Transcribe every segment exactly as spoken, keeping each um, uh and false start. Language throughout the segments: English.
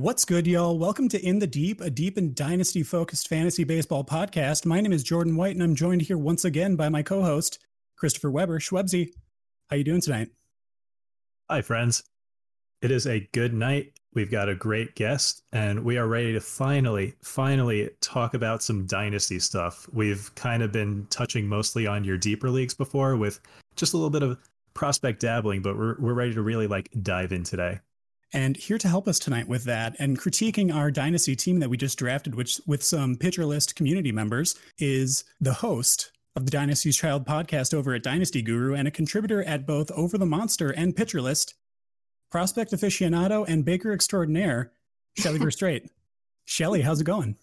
What's good, y'all? Welcome to In the Deep, a deep and dynasty-focused fantasy baseball podcast. My name is Jordan White, and I'm joined here once again by my co-host, Christopher Weber. Schwebzy, how you doing tonight? Hi, friends. It is a good night. We've got a great guest, and we are ready to finally, finally talk about some dynasty stuff. We've kind of been touching mostly on your deeper leagues before with just a little bit of prospect dabbling, but we're we're ready to really like dive in today. And here to help us tonight with that and critiquing our dynasty team that we just drafted, which with some PitcherList community members, is the host of the Dynasty's Child podcast over at Dynasty Guru and a contributor at both Over the Monster and PitcherList, prospect aficionado and baker extraordinaire, Shelly Verstrait. Shelly, how's it going?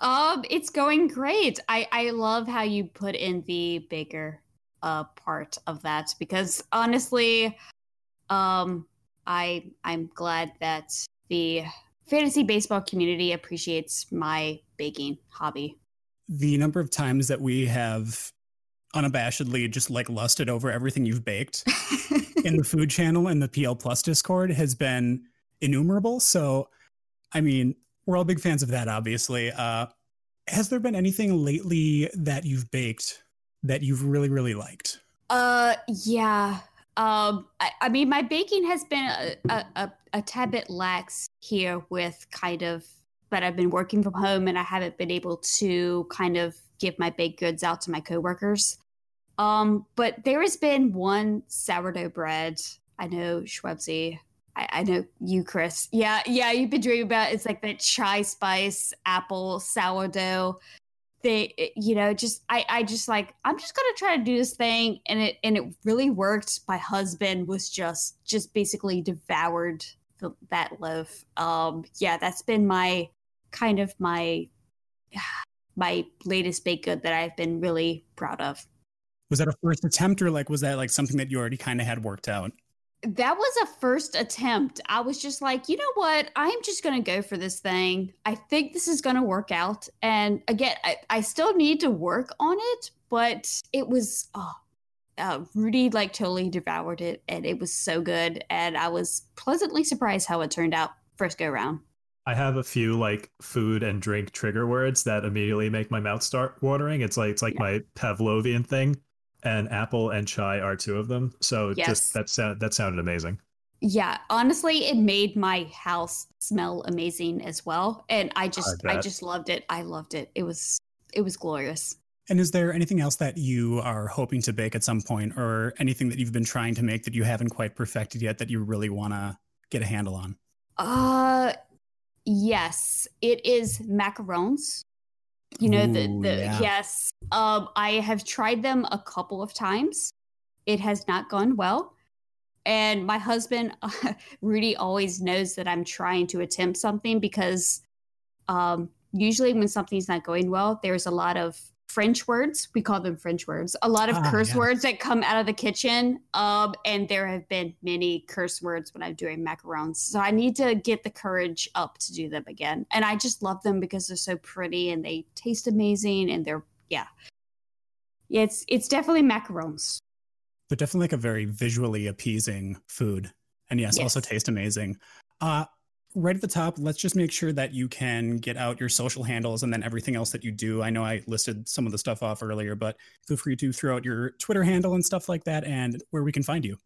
Um, it's going great. I, I love how you put in the baker uh, part of that because honestly, um, I, I'm glad that the fantasy baseball community appreciates my baking hobby. The number of times that we have unabashedly just like lusted over everything you've baked in the food channel and the P L Plus Discord has been innumerable. So, I mean, we're all big fans of that, obviously. Uh, has there been anything lately that you've baked that you've really, really liked? Uh, yeah. Um, I, I mean, my baking has been a, a, a, a tad bit lax here with kind of, but I've been working from home and I haven't been able to kind of give my baked goods out to my coworkers. Um, but there has been one sourdough bread. I know, Schwebzy, I, I know you, Chris. Yeah, yeah, you've been dreaming about it. It's like that chai spice, apple, sourdough. They, you know, just I, I just like I'm just gonna try to do this thing, and it and it really worked. My husband was just just basically devoured the, that loaf. Um, yeah, that's been my kind of my my latest baked good that I've been really proud of. Was that a first attempt, or like was that like something that you already kind of had worked out? That was a first attempt. I was just like, you know what? I'm just going to go for this thing. I think this is going to work out. And again, I, I still need to work on it, but it was, oh, uh, Rudy like totally devoured it and it was so good. And I was pleasantly surprised how it turned out first go round. I have a few like food and drink trigger words that immediately make my mouth start watering. It's like, it's like yeah. my Pavlovian thing. And apple and chai are two of them. So yes. just that sound, that sounded amazing. Yeah, honestly, it made my house smell amazing as well. And I just I, I just loved it. I loved it. It was it was glorious. And is there anything else that you are hoping to bake at some point or anything that you've been trying to make that you haven't quite perfected yet that you really want to get a handle on? Uh, yes, it is macarons. You know, the, the, yeah. yes, um, I have tried them a couple of times. It has not gone well. And my husband, uh, Rudy, always knows that I'm trying to attempt something because um, usually when something's not going well, there's a lot of French words. We call them French words. A lot of ah, curse yeah. words that come out of the kitchen. Um, and there have been many curse words when I'm doing macarons. So I need to get the courage up to do them again. And I just love them because they're so pretty and they taste amazing. And they're, yeah. Yeah, it's it's definitely macarons. They're definitely like a very visually appeasing food. And yes, yes. also taste amazing. Uh, right at the top, let's just make sure that you can get out your social handles and then everything else that you do. I know I listed some of the stuff off earlier, but feel free to throw out your Twitter handle and stuff like that and where we can find you.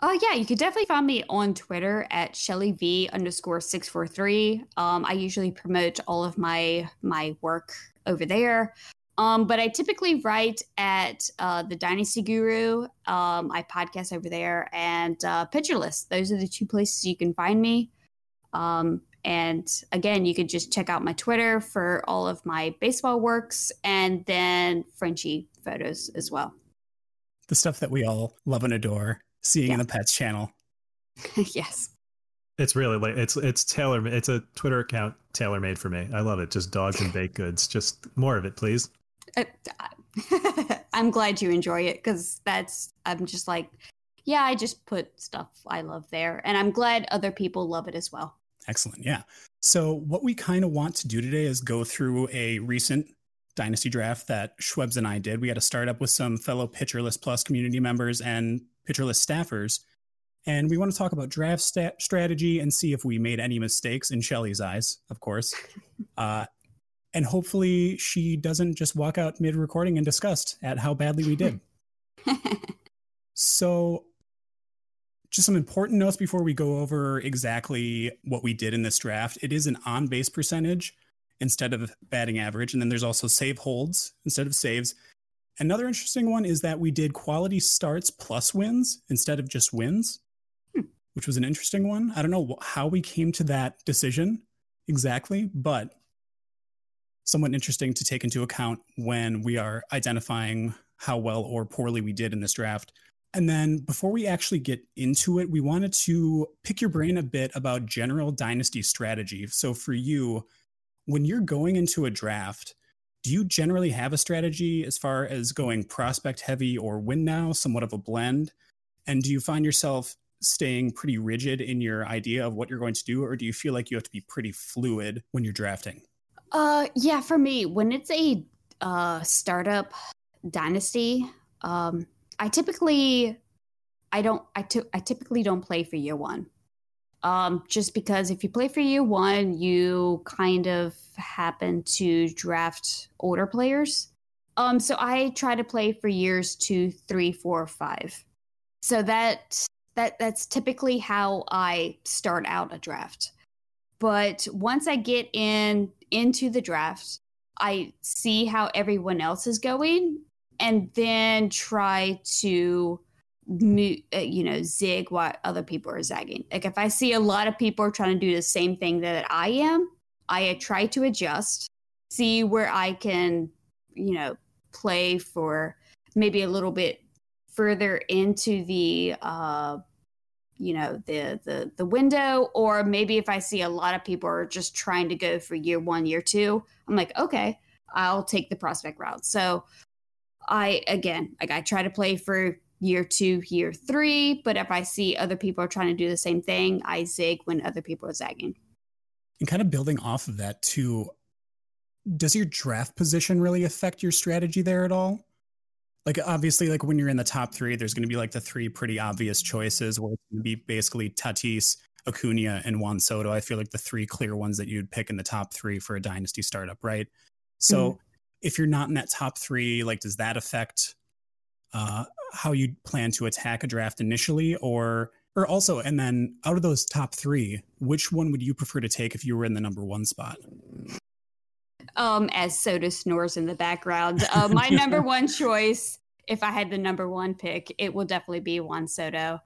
Oh, uh, yeah, you could definitely find me on Twitter at ShellyV underscore six four three. Um, I usually promote all of my my work over there. Um, but I typically write at uh, the Dynasty Guru. Um, I podcast over there and uh, PitcherList. Those are the two places you can find me. Um, and again, you could just check out my Twitter for all of my baseball works and then Frenchie photos as well. The stuff that we all love and adore seeing yeah. in the Pets channel. Yes. It's really like it's it's tailor it's a Twitter account tailor made for me. I love it. Just dogs and baked goods. Just more of it, please. Uh, I'm glad you enjoy it because that's I'm just like, yeah, I just put stuff I love there. And I'm glad other people love it as well. Excellent. Yeah. So what we kind of want to do today is go through a recent dynasty draft that Schwebs and I did. We had a start up with some fellow PitcherList Plus community members and PitcherList staffers. And we want to talk about draft stat- strategy and see if we made any mistakes in Shelly's eyes, of course. Uh, and hopefully she doesn't just walk out mid-recording in disgust at how badly we did. So just some important notes before we go over exactly what we did in this draft. It is an on-base percentage instead of batting average. And then there's also save holds instead of saves. Another interesting one is that we did quality starts plus wins instead of just wins, hmm. which was an interesting one. I don't know how we came to that decision exactly, but somewhat interesting to take into account when we are identifying how well or poorly we did in this draft. And then before we actually get into it, we wanted to pick your brain a bit about general dynasty strategy. So for you, when you're going into a draft, do you generally have a strategy as far as going prospect heavy or win now, somewhat of a blend? And do you find yourself staying pretty rigid in your idea of what you're going to do? Or do you feel like you have to be pretty fluid when you're drafting? Uh, yeah, for me, when it's a uh, startup dynasty, um, I typically, I don't, I, t- I typically don't play for year one. Um, just because if you play for year one, you kind of happen to draft older players. Um, so I try to play for years two, three, four, five. So that that that's typically how I start out a draft. But once I get in into the draft, I see how everyone else is going, and then try to. You know, zig what other people are zagging. Like if I see a lot of people are trying to do the same thing that I am, I try to adjust, see where I can, you know, play for maybe a little bit further into the, uh, you know, the the the window, or maybe if I see a lot of people are just trying to go for year one, year two, I'm like, okay, I'll take the prospect route. So I again, like I try to play for. Year two, year three. But if I see other people are trying to do the same thing, I zig when other people are zagging. And kind of building off of that too, does your draft position really affect your strategy there at all? Like obviously, like when you're in the top three, there's going to be like the three pretty obvious choices where it's going to be basically Tatis, Acuna, and Juan Soto. I feel like the three clear ones that you'd pick in the top three for a dynasty startup, right? So mm-hmm. if you're not in that top three, like does that affect uh, how you plan to attack a draft initially or, or also, and then out of those top three, which one would you prefer to take if you were in the number one spot? Um, as Soda snores in the background, uh, my number one choice, if I had the number one pick, it will definitely be Juan Soto.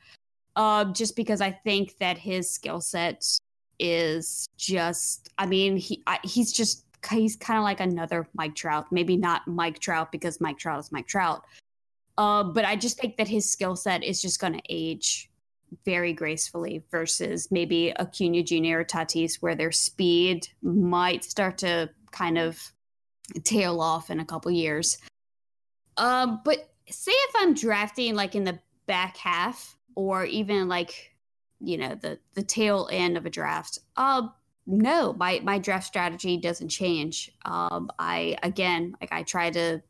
Uh, just because I think that his skill set is just, I mean, he, I, he's just, he's kind of like another Mike Trout, maybe not Mike Trout because Mike Trout is Mike Trout. Uh, but I just think that his skill set is just going to age very gracefully versus maybe Acuna Junior or Tatis, where their speed might start to kind of tail off in a couple years. Um, but say if I'm drafting like in the back half or even like, you know, the, the tail end of a draft, uh, no, my, my draft strategy doesn't change. Um, I, again, like I try to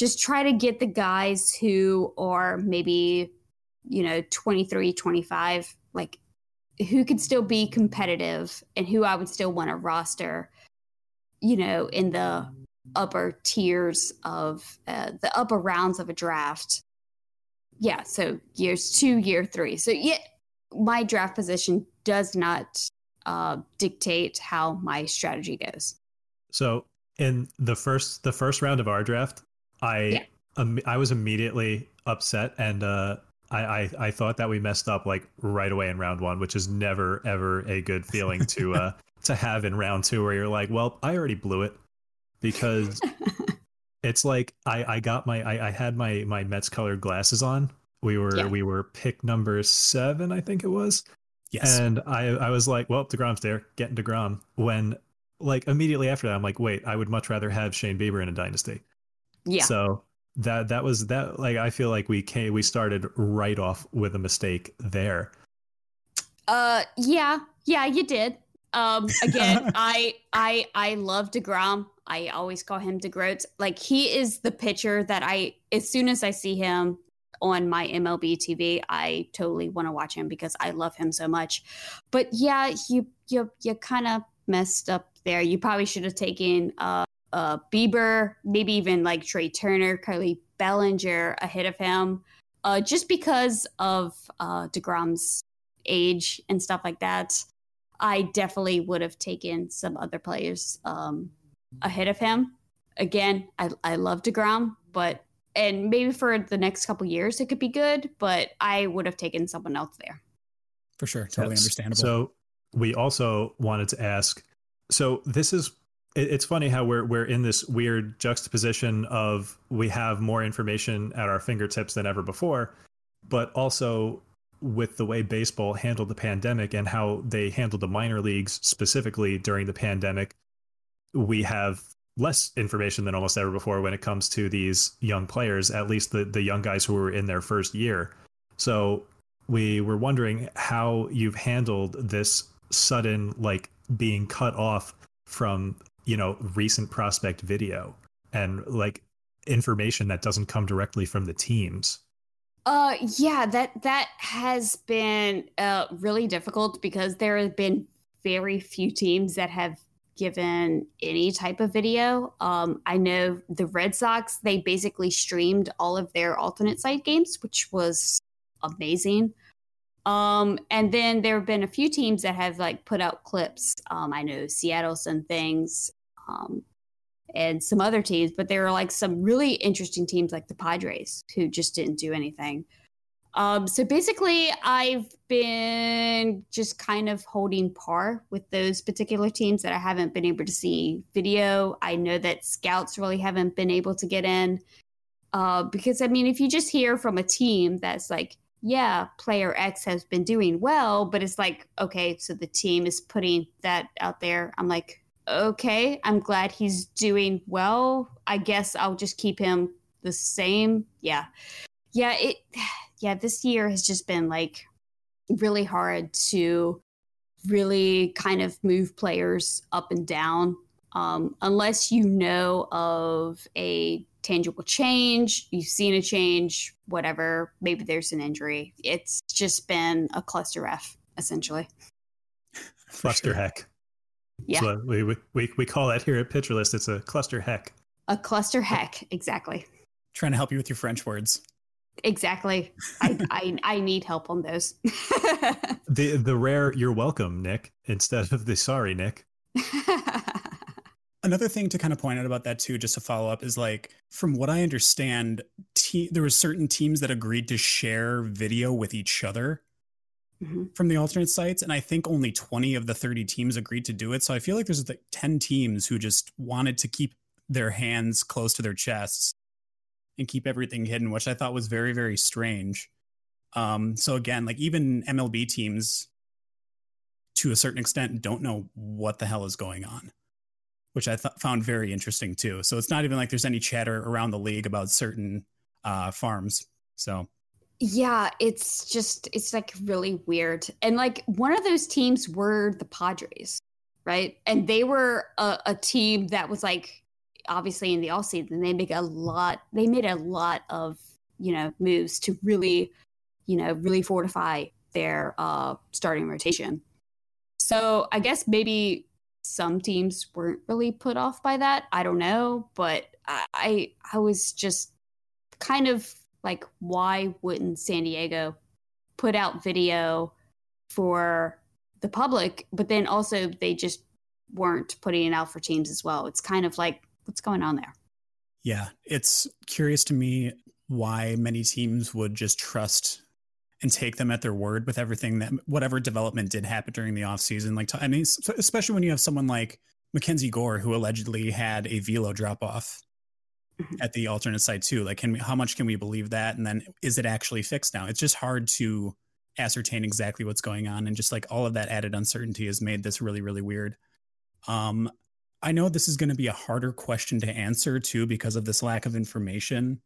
just try to get the guys who are maybe, you know, twenty-three, twenty-five, like who could still be competitive and who I would still want to roster, you know, in the upper tiers of uh, the upper rounds of a draft. Yeah, so years two, year three. So yeah, my draft position does not uh, dictate how my strategy goes. So in the first the first round of our draft, I yeah. um, I was immediately upset, and uh, I, I I thought that we messed up like right away in round one, which is never ever a good feeling to uh, to have in round two, where you're like, well, I already blew it, because. It's like I, I got my I, I had my my Mets colored glasses on. We were yeah. we were pick number seven, I think it was. Yes. And I, I was like, well, DeGrom's there, getting DeGrom. When like immediately after that, I'm like, wait, I would much rather have Shane Bieber in a dynasty. Yeah. So that that was that like I feel like we came we started right off with a mistake there. Uh yeah, yeah, you did. Um again, I I I love DeGrom. I always call him DeGroats. Like, he is the pitcher that I, as soon as I see him on my M L B T V, I totally want to watch him because I love him so much. But yeah, you you you kind of messed up there. You probably should have taken uh, uh, Bieber, maybe even like Trey Turner, Cody Bellinger ahead of him, uh, just because of uh, DeGrom's age and stuff like that. I definitely would have taken some other players Um, ahead of him. Again, I I love DeGrom, but and maybe for the next couple years it could be good, but I would have taken someone else there. For sure, totally yes. understandable. So we also wanted to ask. So this is it, it's funny how we're we're in this weird juxtaposition of we have more information at our fingertips than ever before, but also with the way baseball handled the pandemic and how they handled the minor leagues specifically during the pandemic, we have less information than almost ever before when it comes to these young players, at least the, the young guys who were in their first year. So we were wondering how you've handled this sudden, like, being cut off from, you know, recent prospect video and like information that doesn't come directly from the teams. Uh, yeah, that, that has been uh, really difficult because there have been very few teams that have given any type of video. Um, I know the Red Sox, they basically streamed all of their alternate site games, which was amazing. Um, and then there have been a few teams that have like put out clips. Um, I know Seattle's and things um, and some other teams, but there are like some really interesting teams like the Padres who just didn't do anything. Um, so basically, I've been just kind of holding par with those particular teams that I haven't been able to see video. I know that scouts really haven't been able to get in uh, because, I mean, if you just hear from a team that's like, yeah, player X has been doing well, but it's like, okay, so the team is putting that out there. I'm like, okay, I'm glad he's doing well. I guess I'll just keep him the same. Yeah. Yeah, it... Yeah, this year has just been like really hard to really kind of move players up and down um, unless you know of a tangible change, you've seen a change, whatever, maybe there's an injury. It's just been a cluster F, essentially. Cluster heck. Yeah. So we, we, we call that here at PitcherList, it's a cluster heck. A cluster heck, exactly. Trying to help you with your French words. Exactly. I, I I need help on those. the the rare "you're welcome, Nick" instead of the "sorry, Nick." Another thing to kind of point out about that too, just to follow up, is like from what I understand, te- there were certain teams that agreed to share video with each other mm-hmm. from the alternate sites, and I think only twenty of the thirty teams agreed to do it. So I feel like there's like ten teams who just wanted to keep their hands close to their chests and keep everything hidden, which I thought was very, very strange. Um, so again, like even M L B teams, to a certain extent, don't know what the hell is going on, which I th- found very interesting too. So it's not even like there's any chatter around the league about certain uh, farms. So yeah, it's just, it's like really weird. And like one of those teams were the Padres, right? And they were a, a team that was like, obviously in the offseason, they make a lot, they made a lot of, you know, moves to really, you know, really fortify their uh, starting rotation. So I guess maybe some teams weren't really put off by that. I don't know, but I I was just kind of like, why wouldn't San Diego put out video for the public? But then also they just weren't putting it out for teams as well. It's kind of like, what's going on there? Yeah, it's curious to me why many teams would just trust and take them at their word with everything, that whatever development did happen during the offseason. Like, I mean, especially when you have someone like Mackenzie Gore, who allegedly had a velo drop off mm-hmm. at the alternate site too. Like, can we, how much can we believe that? And then is it actually fixed now? It's just hard to ascertain exactly what's going on. And just like all of that added uncertainty has made this really, really weird. Um, I know this is going to be a harder question to answer too, because of this lack of information,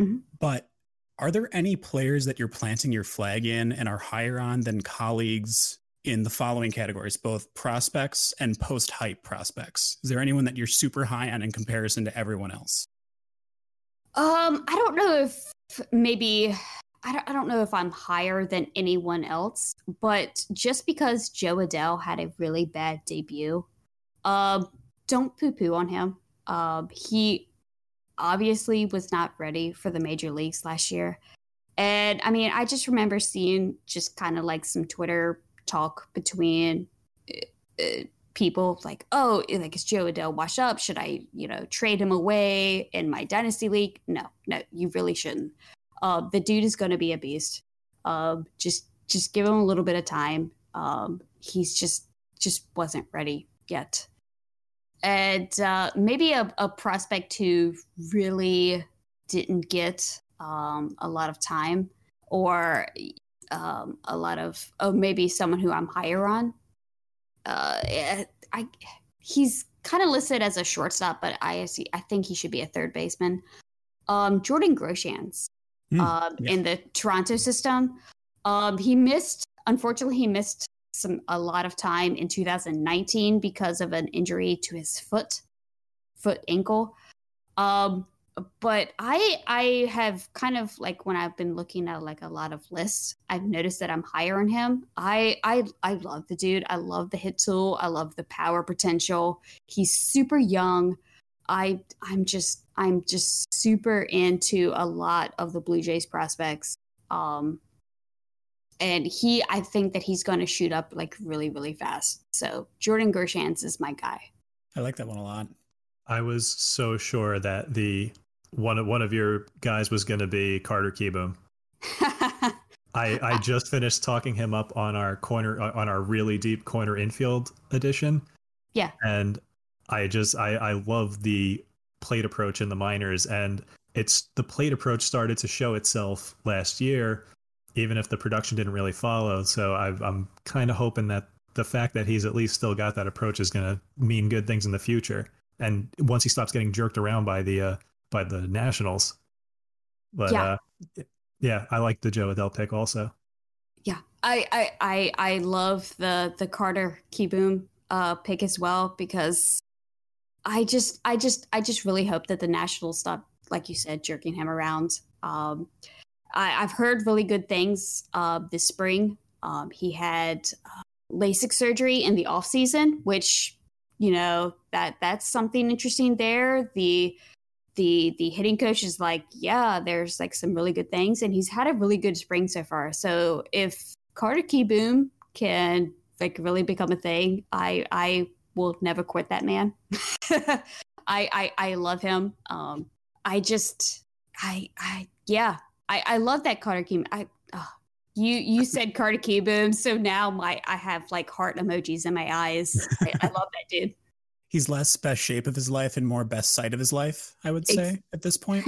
mm-hmm. but are there any players that you're planting your flag in and are higher on than colleagues in the following categories, both prospects and post-hype prospects? Is there anyone that you're super high on in comparison to everyone else? Um, I don't know if maybe, I don't, I don't know if I'm higher than anyone else, but just because Joe Adele had a really bad debut, uh, don't poo-poo on him. Uh, he... obviously was not ready for the major leagues last year. And I mean, I just remember seeing just kind of like some Twitter talk between uh, people like, oh, like, is Joe Adele washed up? Should I, you know, trade him away in my dynasty league? No, no, you really shouldn't. Uh, the dude is going to be a beast. Um, just, just give him a little bit of time. Um, he's just, just wasn't ready yet. And uh, maybe a, a prospect who really didn't get um, a lot of time, or um, a lot of, oh, maybe someone who I'm higher on. Uh, I he's kind of listed as a shortstop, but I see, I think he should be a third baseman. Um, Jordan Groshans mm, um, yeah. in the Toronto system, um, he missed. Unfortunately, he missed. Some a lot of time in two thousand nineteen because of an injury to his foot, foot ankle. Um, but I I have kind of like, when I've been looking at like a lot of lists, I've noticed that I'm higher on him. I I I love the dude. I love the hit tool. I love the power potential. He's super young. I I'm just I'm just super into a lot of the Blue Jays prospects. Um, And he, I think that he's going to shoot up like really, really fast. So Jordan Groshans is my guy. I like that one a lot. I was so sure that the one of one of your guys was going to be Carter Kieboom. I I just finished talking him up on our corner, on our really deep corner infield edition. Yeah. And I just I I love the plate approach in the minors, and it's the plate approach started to show itself last year, even if the production didn't really follow. So I've, I'm kind of hoping that the fact that he's at least still got that approach is going to mean good things in the future. And once he stops getting jerked around by the, uh, by the Nationals. But yeah, uh, yeah I like the Joe Adele pick also. Yeah. I, I, I, I love the, the Carter Kieboom uh, pick as well, because I just, I just, I just really hope that the Nationals stop, like you said, jerking him around. Um, I, I've heard really good things uh, this spring. Um, he had uh, LASIK surgery in the off season, which, you know, that that's something interesting there. The the the hitting coach is like, yeah, there's like some really good things, and he's had a really good spring so far. So if Carter Kieboom can like really become a thing, I I will never quit that man. I, I I love him. Um, I just I I yeah. I, I love that Carter Kieboom. I oh, you you said Carter Kieboom, so now my I have like heart emojis in my eyes. I, I love that dude. He's less best shape of his life and more best sight of his life, I would say, Ex- at this point.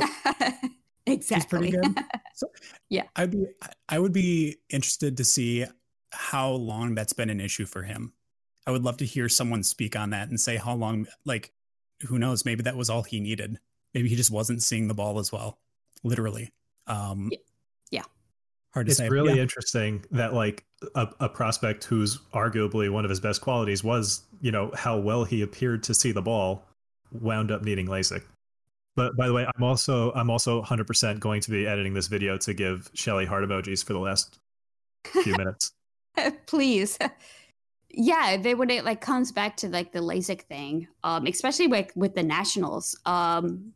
Exactly. He's pretty good. So yeah, I'd be I would be interested to see how long that's been an issue for him. I would love to hear someone speak on that and say how long. Like, who knows? Maybe that was all he needed. Maybe he just wasn't seeing the ball as well, literally. Um, yeah, hard to it's say. It's really yeah. interesting that like a, a prospect who's arguably one of his best qualities was, you know, how well he appeared to see the ball wound up needing LASIK. But by the way, I'm also I'm also one hundred percent going to be editing this video to give Shelly heart emojis for the last few minutes. Please. Yeah, they would, it like comes back to like the LASIK thing, um, especially like with the Nationals. Um,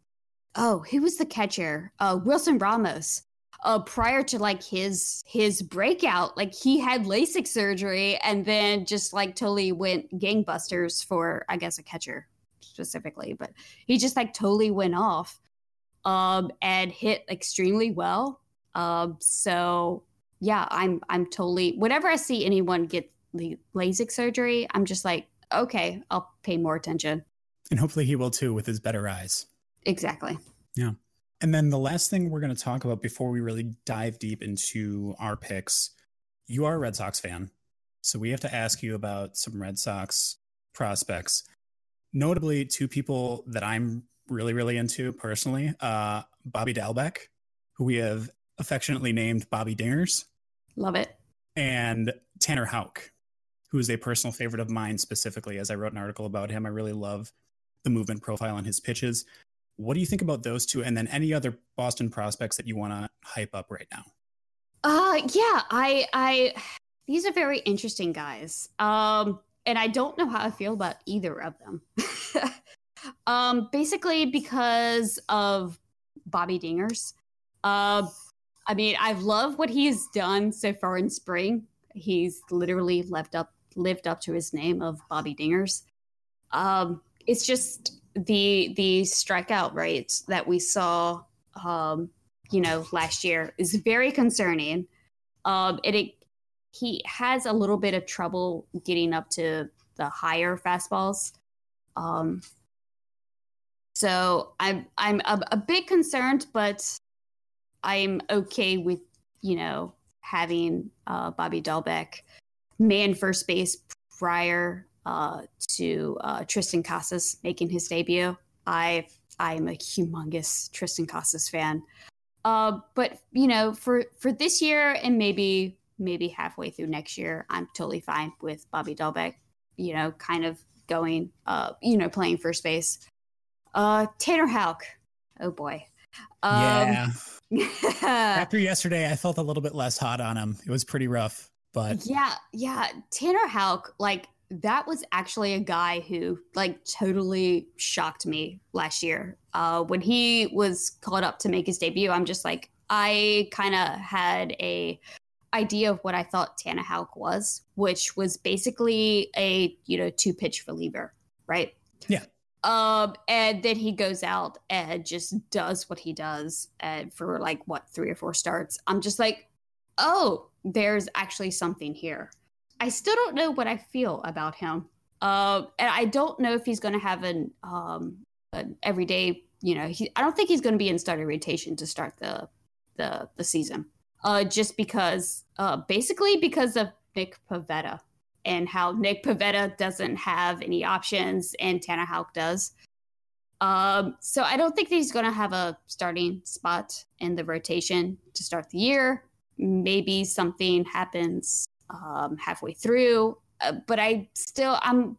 oh, who was the catcher? Uh, Wilson Ramos. Uh, prior to like his his breakout, like he had LASIK surgery and then just like totally went gangbusters for, I guess, a catcher specifically, but he just like totally went off um, and hit extremely well. Um, so yeah, I'm I'm totally, whenever I see anyone get the LASIK surgery, I'm just like, okay, I'll pay more attention. And hopefully he will too with his better eyes. Exactly. Yeah. And then the last thing we're going to talk about before we really dive deep into our picks, you are a Red Sox fan. So we have to ask you about some Red Sox prospects, notably two people that I'm really, really into personally, uh, Bobby Dalbec, who we have affectionately named Bobby Dingers. Love it. And Tanner Houck, who is a personal favorite of mine specifically, as I wrote an article about him. I really love the movement profile on his pitches. What do you think about those two? And then any other Boston prospects that you want to hype up right now? Uh, yeah, I, I, these are very interesting guys. Um, and I don't know how I feel about either of them. um, basically because of Bobby Dingers. Um, uh, I mean, I've loved what he's done so far in spring. He's literally left up, lived up to his name of Bobby Dingers. Um, it's just, the the strikeout rates that we saw, um, you know, last year is very concerning. Um, and it, he has a little bit of trouble getting up to the higher fastballs. Um, so I'm I'm a, a bit concerned, but I'm okay with, you know, having uh, Bobby Dalbec man first base prior Uh, to uh, Tristan Casas making his debut. I I am a humongous Tristan Casas fan. Uh, but, you know, for, for this year and maybe maybe halfway through next year, I'm totally fine with Bobby Dalbec, you know, kind of going, uh, you know, playing first base. Uh, Tanner Houck. Oh, boy. Um, yeah. After yesterday, I felt a little bit less hot on him. It was pretty rough, but... Yeah, yeah. Tanner Houck, like... That was actually a guy who like totally shocked me last year. Uh, when he was called up to make his debut, I'm just like, I kind of had a idea of what I thought Tanner Houck was, which was basically a, you know, two pitch reliever, right? Yeah. Um, and then he goes out and just does what he does, and for like what three or four starts, I'm just like, oh, there's actually something here. I still don't know what I feel about him. Uh, and I don't know if he's going to have an, um, an everyday, you know, he, I don't think he's going to be in starter rotation to start the the, the season. Uh, just because, uh, basically because of Nick Pivetta and how Nick Pivetta doesn't have any options and Tanner Houck does. Um, so I don't think that he's going to have a starting spot in the rotation to start the year. Maybe something happens Um, halfway through, uh, but I still, I'm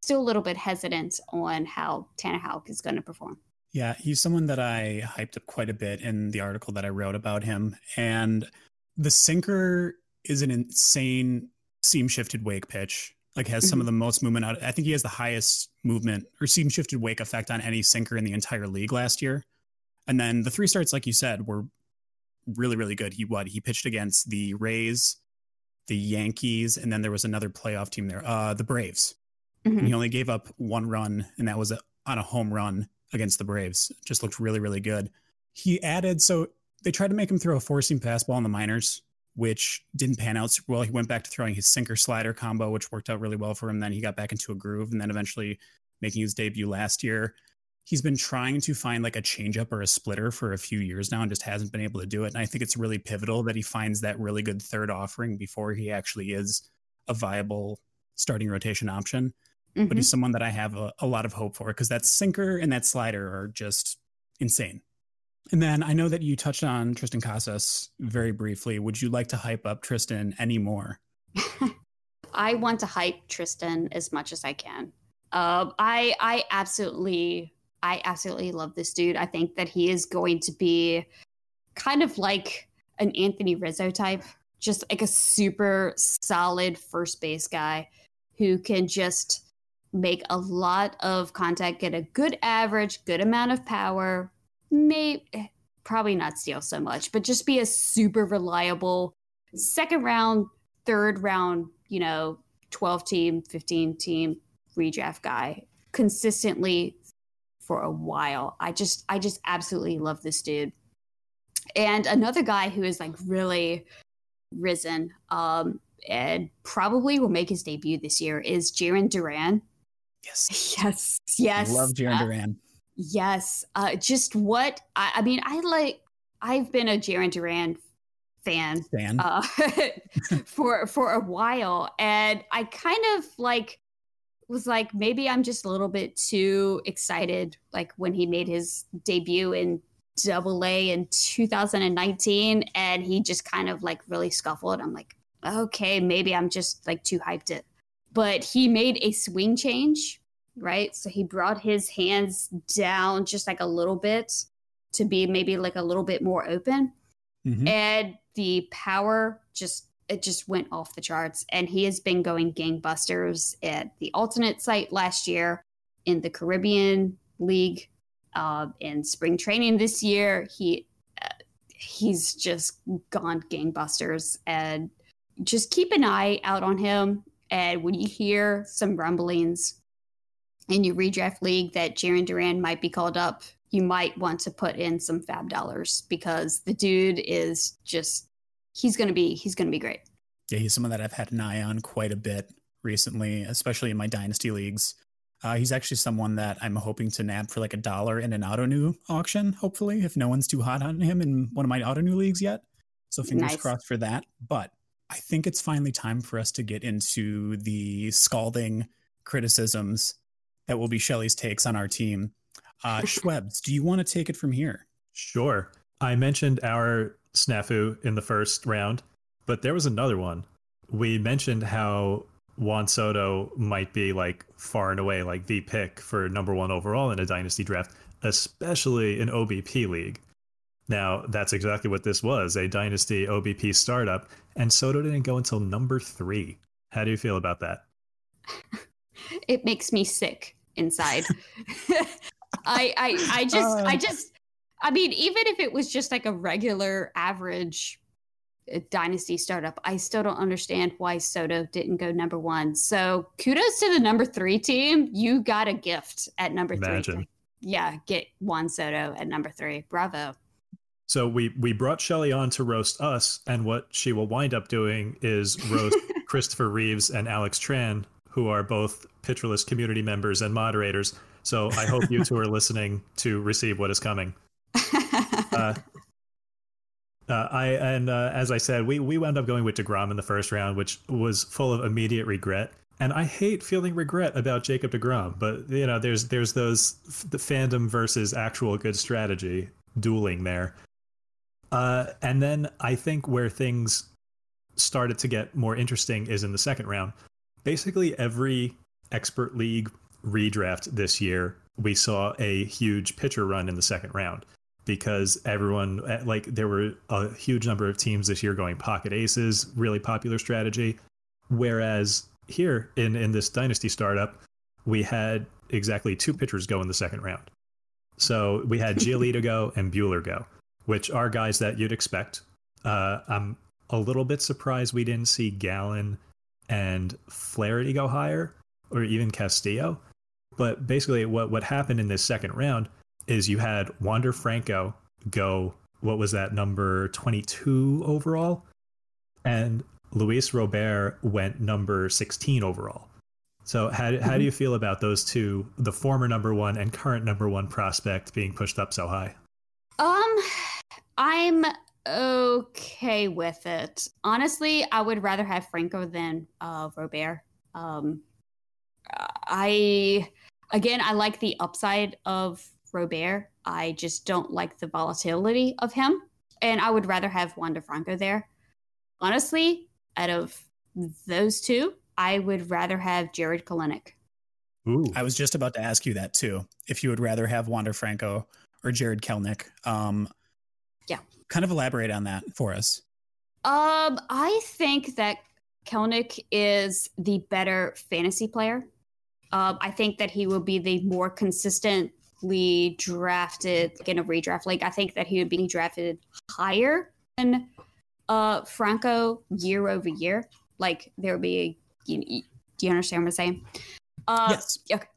still a little bit hesitant on how Tanner Houck is going to perform. Yeah, he's someone that I hyped up quite a bit in the article that I wrote about him. And the sinker is an insane seam shifted wake pitch, like has some mm-hmm. of the most movement out. I think he has the highest movement or seam shifted wake effect on any sinker in the entire league last year. And then the three starts, like you said, were really, really good. He what? He pitched against the Rays, the Yankees, and then there was another playoff team there, uh, the Braves. Mm-hmm. And he only gave up one run, and that was a, on a home run against the Braves. Just looked really, really good. He added, so they tried to make him throw a four-seam fastball in the minors, which didn't pan out well. He went back to throwing his sinker-slider combo, which worked out really well for him. Then he got back into a groove, and then eventually making his debut last year. He's been trying to find like a changeup or a splitter for a few years now and just hasn't been able to do it. And I think it's really pivotal that he finds that really good third offering before he actually is a viable starting rotation option. Mm-hmm. But he's someone that I have a, a lot of hope for because that sinker and that slider are just insane. And then I know that you touched on Tristan Casas very briefly. Would you like to hype up Tristan any more? I want to hype Tristan as much as I can. Um, I I absolutely I absolutely love this dude. I think that he is going to be kind of like an Anthony Rizzo type, just like a super solid first base guy who can just make a lot of contact, get a good average, good amount of power, may probably not steal so much, but just be a super reliable second round, third round, you know, twelve team, fifteen team redraft guy consistently for a while. I just, I just absolutely love this dude. And another guy who is like really risen um, and probably will make his debut this year is Jarren Duran. Yes. Yes. Yes. I love Jarren Duran. Uh, yes. Uh, just what, I, I mean, I like, I've been a Jarren Duran fan, fan. Uh, for, for a while. And I kind of like, was like, maybe I'm just a little bit too excited. Like when he made his debut in Double A in two thousand nineteen and he just kind of like really scuffled. I'm like, okay, maybe I'm just like too hyped it, but he made a swing change, right? So he brought his hands down just like a little bit to be maybe like a little bit more open. Mm-hmm. And the power just, it just went off the charts, and he has been going gangbusters at the alternate site last year in the Caribbean League. Uh, in spring training this year, he uh, he's just gone gangbusters, and just keep an eye out on him. And when you hear some rumblings in your redraft league that Jarren Duran might be called up, you might want to put in some fab dollars, because the dude is just he's gonna be he's gonna be great. Yeah, he's someone that I've had an eye on quite a bit recently, especially in my dynasty leagues. Uh, he's actually someone that I'm hoping to nab for like a dollar in an auto new auction, hopefully, if no one's too hot on him in one of my auto new leagues yet. So fingers nice. crossed for that. But I think it's finally time for us to get into the scalding criticisms that will be Shelly's takes on our team. Uh, Schwebs, do you want to take it from here? Sure. I mentioned our snafu in the first round, but there was another one. We mentioned how Juan Soto might be like far and away like the pick for number one overall in a dynasty draft, especially an O B P league. Now, that's exactly what this was, a dynasty O B P startup, and Soto didn't go until number three. How do you feel about that? It makes me sick inside. I, I, I just, uh, I just, I mean, even if it was just like a regular average dynasty startup, I still don't understand why Soto didn't go number one. So kudos to the number three team. You got a gift at number Imagine. three. Yeah, get Juan Soto at number three. Bravo. So we we brought Shelly on to roast us, and what she will wind up doing is roast Christopher Reeves and Alex Tran, who are both PitcherList community members and moderators. So I hope you two are listening to receive what is coming. Uh, Uh, I and uh, as I said, we, we wound up going with DeGrom in the first round, which was full of immediate regret. And I hate feeling regret about Jacob DeGrom, but you know, there's there's those f- the fandom versus actual good strategy dueling there. Uh, and then I think where things started to get more interesting is in the second round. Basically, every expert league redraft this year, we saw a huge pitcher run in the second round. Because everyone, like, there were a huge number of teams this year going pocket aces, really popular strategy. Whereas here in, in this dynasty startup, we had exactly two pitchers go in the second round. So we had Giolito go and Buehler go, which are guys that you'd expect. Uh, I'm a little bit surprised we didn't see Gallen and Flaherty go higher, or even Castillo. But basically what, what happened in this second round is you had Wander Franco go, what was that, number twenty-two overall? And Luis Robert went number sixteen overall. So how, mm-hmm. how do you feel about those two, the former number one and current number one prospect, being pushed up so high? Um, I'm okay with it. Honestly, I would rather have Franco than uh, Robert. Um, I, again, I like the upside of Robert. I just don't like the volatility of him, and I would rather have Wander Franco there. Honestly, out of those two, I would rather have Jarred Kelenic. Ooh. I was just about to ask you that too. If you would rather have Wander Franco or Jarred Kelenic, um, yeah, kind of elaborate on that for us. Um, I think that Kelenic is the better fantasy player. Um, I think that he will be the more consistently drafted, like in a redraft league. I think that he would be drafted higher than uh, Franco year over year. Like there would be, a, you know, do you understand what I'm saying? Uh, yes. Okay.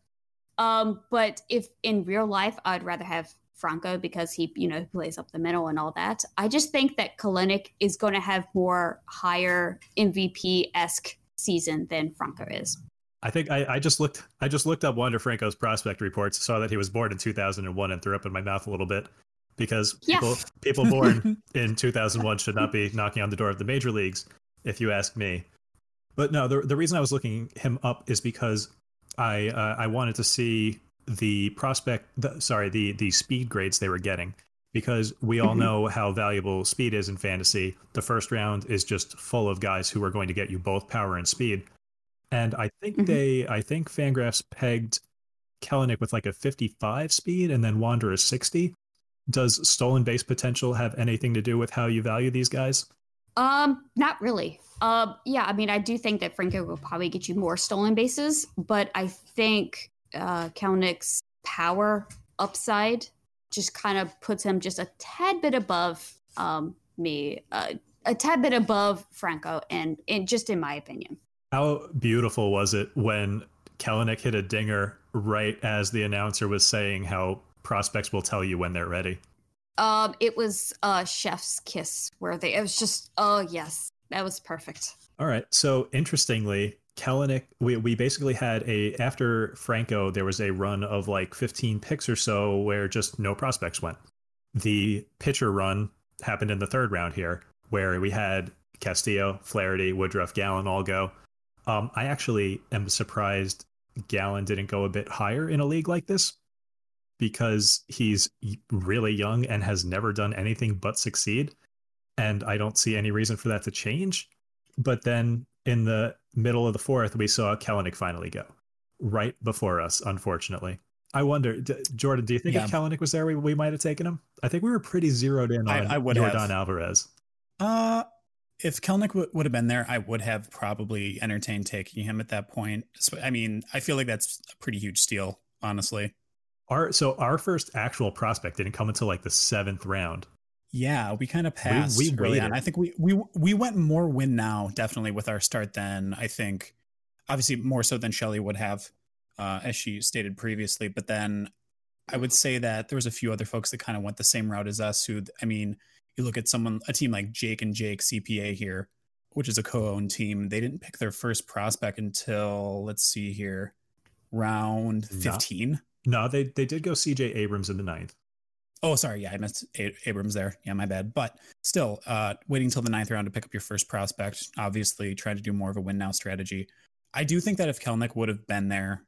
Um, but if in real life, I'd rather have Franco because he, you know, plays up the middle and all that. I just think that Kelenic is going to have more higher M V P-esque season than Franco is. I think I, I just looked. I just looked up Wander Franco's prospect reports. Saw that he was born in two thousand one and threw up in my mouth a little bit because yeah. people people born in two thousand one should not be knocking on the door of the major leagues, if you ask me. But no, the the reason I was looking him up is because I uh, I wanted to see the prospect. The, sorry, the the speed grades they were getting, because we all know how valuable speed is in fantasy. The first round is just full of guys who are going to get you both power and speed. And I think mm-hmm. they, I think Fangraphs pegged Kelenic with like a fifty-five speed and then Wander a sixty. Does stolen base potential have anything to do with how you value these guys? Um, not really. Um, yeah, I mean, I do think that Franco will probably get you more stolen bases, but I think uh, Kelenic's power upside just kind of puts him just a tad bit above um, me, uh, a tad bit above Franco, and, and just in my opinion. How beautiful was it when Kelenic hit a dinger right as the announcer was saying how prospects will tell you when they're ready? Um, it was uh, Chef's Kiss where they, it was just, oh yes, that was perfect. All right. So interestingly, Kelenic, we, we basically had a, after Franco, there was a run of like fifteen picks or so where just no prospects went. The pitcher run happened in the third round here where we had Castillo, Flaherty, Woodruff, Gallen all go. Um, I actually am surprised Gallen didn't go a bit higher in a league like this because he's really young and has never done anything but succeed. And I don't see any reason for that to change. But then in the middle of the fourth, we saw Kelenic finally go right before us, unfortunately. I wonder, d- Jordan, do you think yeah. if Kelenic was there, we, we might have taken him? I think we were pretty zeroed in on I, I Yordan have. Alvarez. Uh If Kelenic w- would have been there, I would have probably entertained taking him at that point. So, I mean, I feel like that's a pretty huge steal, honestly. Our So our first actual prospect didn't come until like the seventh round. Yeah, we kind of passed. We, we really on. I think we, we we went more win now, definitely, with our start than I think, obviously more so than Shelley would have, uh, as she stated previously. But then I would say that there was a few other folks that kind of went the same route as us who, I mean... You look at someone, a team like Jake and Jake C P A here, which is a co-owned team. They didn't pick their first prospect until, let's see here, round fifteen. No, no they they did go C J Abrams in the ninth. Oh, sorry. Yeah, I missed a- Abrams there. Yeah, my bad. But still, uh, waiting till the ninth round to pick up your first prospect, obviously trying to do more of a win now strategy. I do think that if Kelenic would have been there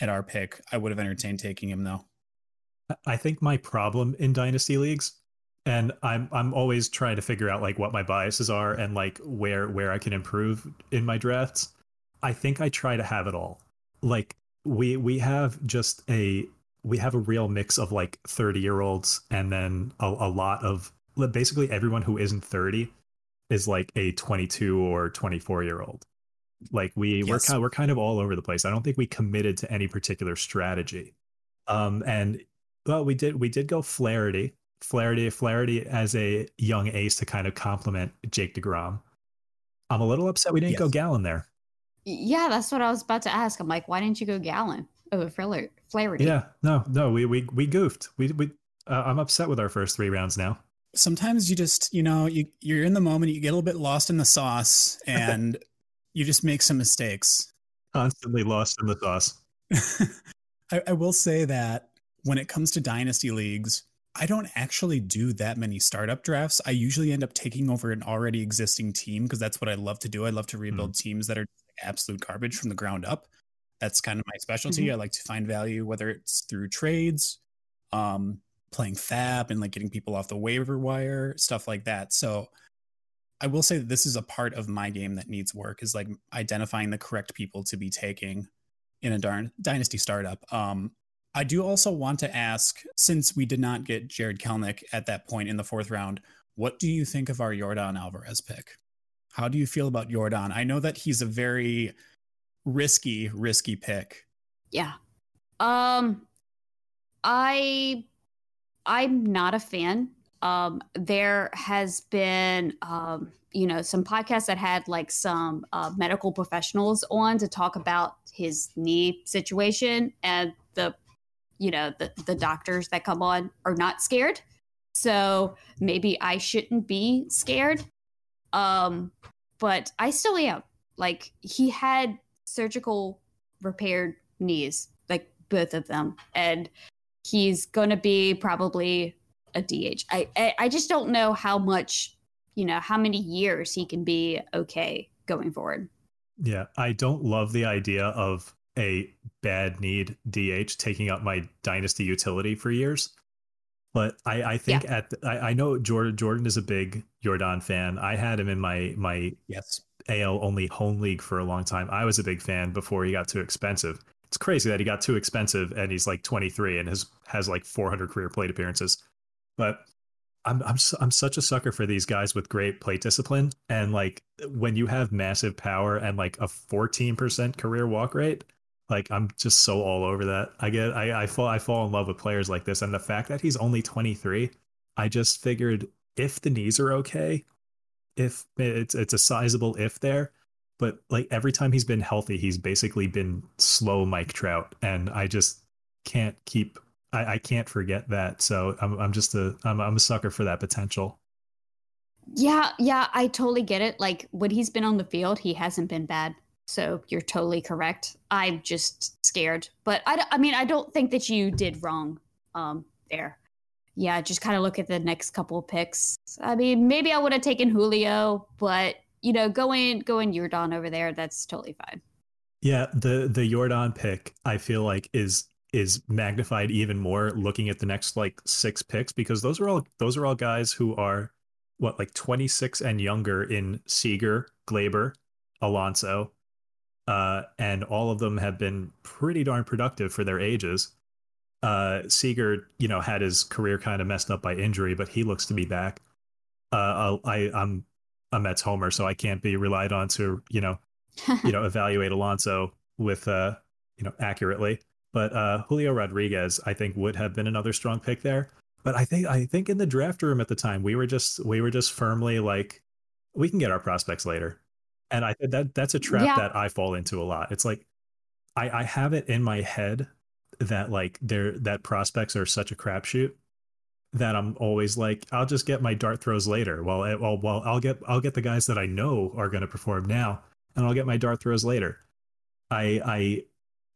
at our pick, I would have entertained taking him, though. I think my problem in Dynasty Leagues, and I'm I'm always trying to figure out like what my biases are and like where where I can improve in my drafts. I think I try to have it all. Like we we have just a we have a real mix of like thirty year olds and then a, a lot of basically everyone who isn't thirty is like a twenty-two or twenty-four year old. Like we yes. we're kind of, we're kind of all over the place. I don't think we committed to any particular strategy. Um and well we did we did go Flaherty. Flaherty, Flaherty as a young ace to kind of complement Jake DeGrom. I'm a little upset we didn't yes. go Gallen there. Yeah, that's what I was about to ask. I'm like, why didn't you go Gallen over Flaherty? Yeah, no, no, we we we goofed. We we uh, I'm upset with our first three rounds now. Sometimes you just, you know, you you're in the moment, you get a little bit lost in the sauce, and you just make some mistakes. Constantly lost in the sauce. I, I will say that when it comes to Dynasty Leagues, I don't actually do that many startup drafts. I usually end up taking over an already existing team because that's what I love to do. I love to rebuild mm-hmm. teams that are absolute garbage from the ground up. That's kind of my specialty. Mm-hmm. I like to find value, whether it's through trades, um, playing F A B and like getting people off the waiver wire, stuff like that. So I will say that this is a part of my game that needs work, is like identifying the correct people to be taking in a darn dynasty startup. Um, I do also want to ask, since we did not get Jarred Kelenic at that point in the fourth round, what do you think of our Yordan Alvarez pick? How do you feel about Yordan? I know that he's a very risky, risky pick. Yeah. Um, I, I'm not a fan. Um, there has been, um, you know, some podcasts that had like some uh, medical professionals on to talk about his knee situation, and the, you know, the, the doctors that come on are not scared. So maybe I shouldn't be scared. Um, but I still am. Like, he had surgical repaired knees, like both of them. And he's going to be probably a D H. I, I, I just don't know how much, you know, how many years he can be okay going forward. Yeah, I don't love the idea of a bad need D H taking up my dynasty utility for years. But I, I think yeah. at the, I, I know Jordan Jordan is a big Yordan fan. I had him in my my yes. A L only home league for a long time. I was a big fan before he got too expensive. It's crazy that he got too expensive and he's like twenty-three and has has like four hundred career plate appearances. But I'm I'm I'm such a sucker for these guys with great plate discipline, and like when you have massive power and like a fourteen percent career walk rate. Like, I'm just so all over that. I get, I, I fall, I fall in love with players like this. And the fact that he's only twenty-three, I just figured if the knees are okay, if it's, it's a sizable if there, but like every time he's been healthy, he's basically been slow Mike Trout. And I just can't keep, I, I can't forget that. So I'm, I'm just a, I'm, I'm a sucker for that potential. Yeah. Yeah. I totally get it. Like, when he's been on the field, he hasn't been bad. So you're totally correct. I'm just scared. But I, I mean, I don't think that you did wrong um, there. Yeah, just kind of look at the next couple of picks. I mean, maybe I would have taken Julio, but, you know, going going Yordan over there, that's totally fine. Yeah, the the Yordan pick, I feel like, is is magnified even more looking at the next, like, six picks, because those are all those are all guys who are, what, like twenty-six and younger in Seager, Glaber, Alonso. Uh, and all of them have been pretty darn productive for their ages. Uh, Seager, you know, had his career kind of messed up by injury, but he looks to be back. Uh, I, I'm a Mets homer, so I can't be relied on to, you know, you know, evaluate Alonso with, uh, you know, accurately. But uh, Julio Rodriguez, I think, would have been another strong pick there. But I think, I think in the draft room at the time, we were just, we were just firmly like, we can get our prospects later. And I that that's a trap yeah. that I fall into a lot. It's like I, I have it in my head that like they're that prospects are such a crapshoot that I'm always like, I'll just get my dart throws later. Well, well, well I'll get I'll get the guys that I know are going to perform now, and I'll get my dart throws later. I I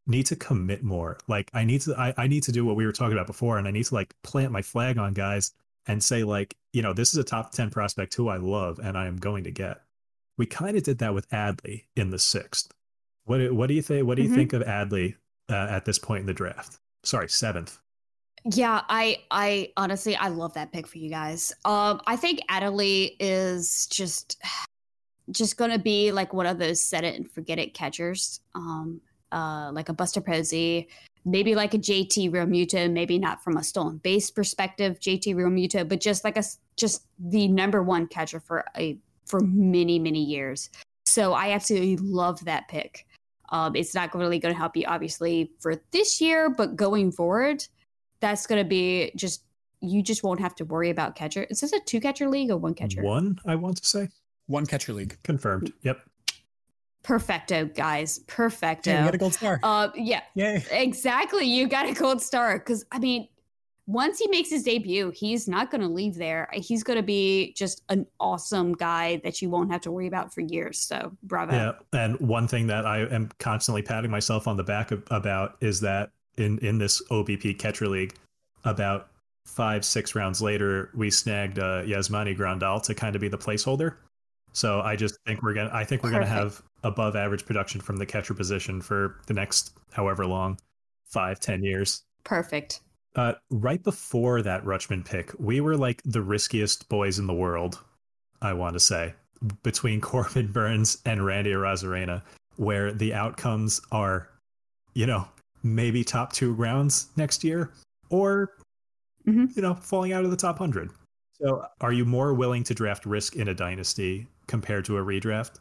need to commit more. Like I need to I, I need to do what we were talking about before, and I need to like plant my flag on guys and say like, you know, this is a top ten prospect who I love and I am going to get. We kind of did that with Adley in the sixth. What, what do you think? What do you mm-hmm. think of Adley uh, at this point in the draft? Sorry, seventh. Yeah, I, I honestly, I love that pick for you guys. Um, I think Adley is just, just going to be like one of those set it and forget it catchers. Um, uh, like a Buster Posey, maybe like a J T Realmuto, maybe not from a stolen base perspective, J T Realmuto, but just like a, just the number one catcher for a, for many, many years. So I absolutely love that pick. Um, it's not really going to help you, obviously, for this year, but going forward, that's going to be just, you just won't have to worry about catcher. Is this a two-catcher league or one-catcher? One, I want to say. One-catcher league. Confirmed. Yep. Perfecto, guys. Perfecto. Yeah, you got a gold star. Uh, yeah. Yay. Exactly. You got a gold star. Because, I mean, once he makes his debut, he's not going to leave there. He's going to be just an awesome guy that you won't have to worry about for years. So bravo. Yeah. And one thing that I am constantly patting myself on the back of, about is that in, in this O B P catcher league, about five, six rounds later, we snagged uh, Yasmani Grandal to kind of be the placeholder. So I just think we're going to, I think we're going to have above average production from the catcher position for the next, however long, five, ten years. Perfect. Uh, right before that Rutschman pick, we were like the riskiest boys in the world, I want to say, between Corbin Burnes and Randy Arozarena, where the outcomes are you know, maybe top two rounds next year, or, mm-hmm. you know, falling out of the top one hundred. So are you more willing to draft risk in a dynasty compared to a redraft?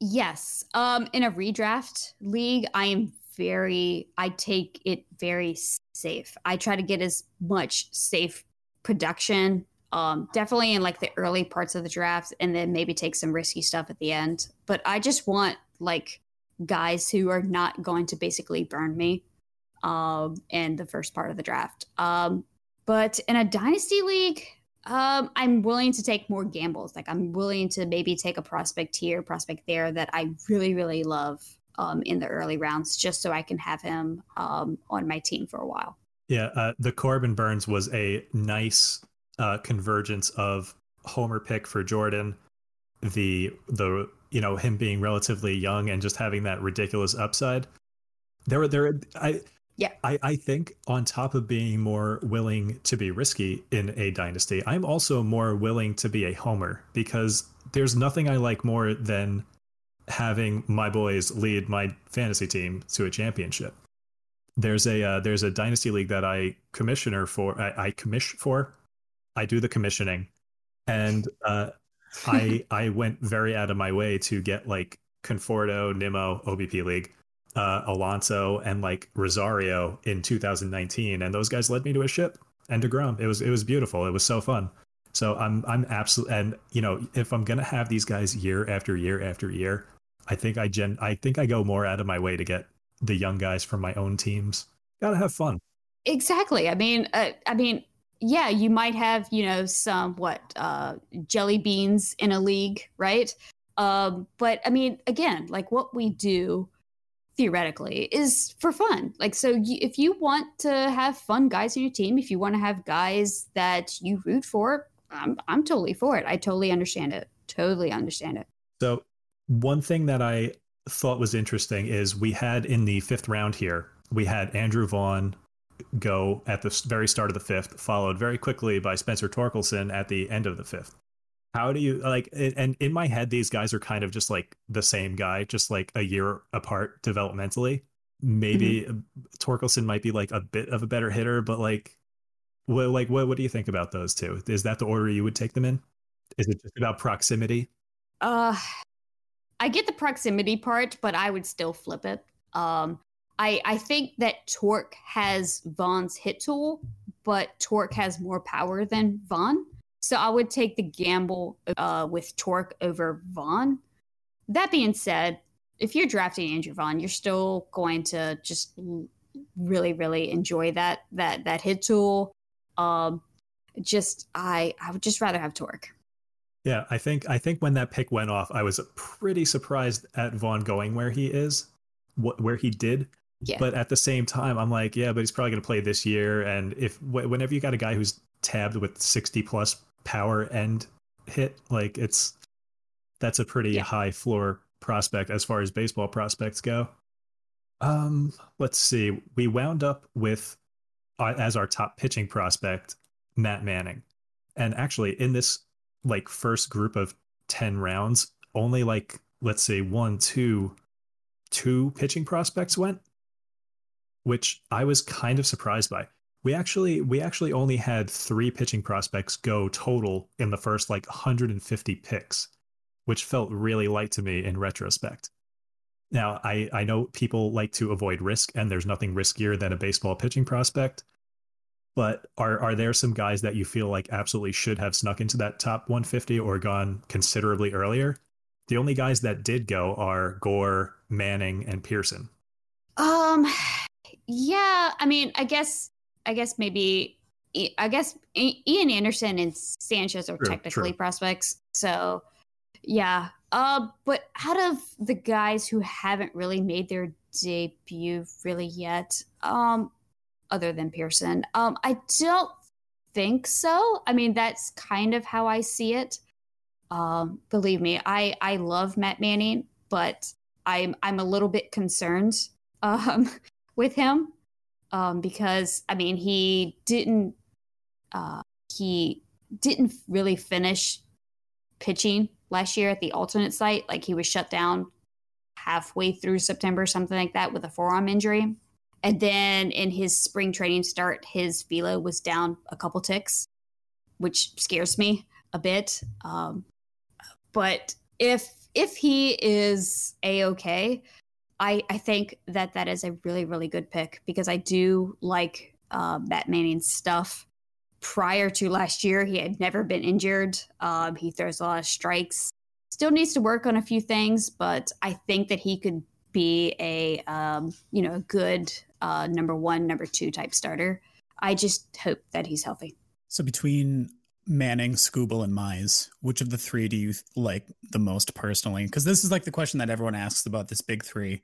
Yes. Um, in a redraft league, I am very, I take it very safe. I try to get as much safe production, um, definitely in like the early parts of the draft, and then maybe take some risky stuff at the end. But I just want like guys who are not going to basically burn me um, in the first part of the draft. Um, but in a dynasty league, Um, I'm willing to take more gambles. Like I'm willing to maybe take a prospect here, prospect there that I really, really love um, in the early rounds, just so I can have him um, on my team for a while. Yeah, uh, the Corbin Burnes was a nice uh, convergence of homer pick for Jordan, the the you know him being relatively young and just having that ridiculous upside. There, there, I. Yeah, I, I think on top of being more willing to be risky in a dynasty, I'm also more willing to be a homer, because there's nothing I like more than having my boys lead my fantasy team to a championship. There's a uh, there's a dynasty league that I commissioner for. I, I commission for. I do the commissioning, and uh, I I went very out of my way to get like Conforto, Nimmo, O B P league. Uh, Alonso and like Rosario in two thousand nineteen, and those guys led me to a ship and DeGrom. It was it was beautiful. It was so fun. So I'm I'm absolutely, and you know, if I'm gonna have these guys year after year after year, I think I gen I think I go more out of my way to get the young guys from my own teams. Gotta have fun. Exactly. I mean, uh, I mean, yeah, you might have you know some what uh, jelly beans in a league, right? Um, but I mean, again, like what we do theoretically is for fun. Like, so you, if you want to have fun guys in your team, if you want to have guys that you root for, I'm, I'm totally for it. I totally understand it. Totally understand it. So one thing that I thought was interesting is we had in the fifth round here, we had Andrew Vaughn go at the very start of the fifth, followed very quickly by Spencer Torkelson at the end of the fifth. How do you like, and in my head, these guys are kind of just like the same guy, just like a year apart developmentally. Maybe mm-hmm. Torkelson might be like a bit of a better hitter, but like, well, like, what, what do you think about those two? Is that the order you would take them in? Is it just about proximity? Uh, I get the proximity part, but I would still flip it. Um, I, I think that Tork has Vaughn's hit tool, but Tork has more power than Vaughn. So I would take the gamble uh, with Torque over Vaughn. That being said, if you're drafting Andrew Vaughn, you're still going to just really, really enjoy that that that hit tool. Um, just I I would just rather have Torque. Yeah, I think I think when that pick went off, I was pretty surprised at Vaughn going where he is, wh- where he did. Yeah. But at the same time, I'm like, yeah, but he's probably going to play this year. And if wh- whenever you got a guy who's tabbed with sixty plus power and hit, like it's that's a pretty yeah. high floor prospect as far as baseball prospects go. Um, let's see. We wound up with uh, as our top pitching prospect, Matt Manning, and actually in this like first group of ten rounds, only like let's say one, two, two pitching prospects went, which I was kind of surprised by. We actually we actually only had three pitching prospects go total in the first like one hundred fifty picks, which felt really light to me in retrospect. Now, I, I know people like to avoid risk, and there's nothing riskier than a baseball pitching prospect. But are, are there some guys that you feel like absolutely should have snuck into that top one hundred fifty or gone considerably earlier? The only guys that did go are Gore, Manning, and Pearson. Um, yeah, I mean, I guess... I guess maybe, I guess Ian Anderson and Sanchez are true, technically true. prospects. So, yeah. Uh, but out of the guys who haven't really made their debut really yet, um, other than Pearson, um, I don't think so. I mean, that's kind of how I see it. Um, believe me, I, I love Matt Manning, but I'm I'm a little bit concerned um, with him. Um, because I mean, he didn't uh, he didn't really finish pitching last year at the alternate site. Like he was shut down halfway through September, something like that, with a forearm injury. And then in his spring training start, his velo was down a couple ticks, which scares me a bit. Um, but if if he is A-OK, I, I think that that is a really, really good pick because I do like uh, Matt Manning's stuff. Prior to last year, he had never been injured. Um, he throws a lot of strikes. Still needs to work on a few things, but I think that he could be a um, you know, a good uh, number one, number two type starter. I just hope that he's healthy. So between Manning, Skubal, and Mize, which of the three do you like the most personally? Because this is like the question that everyone asks about this big three.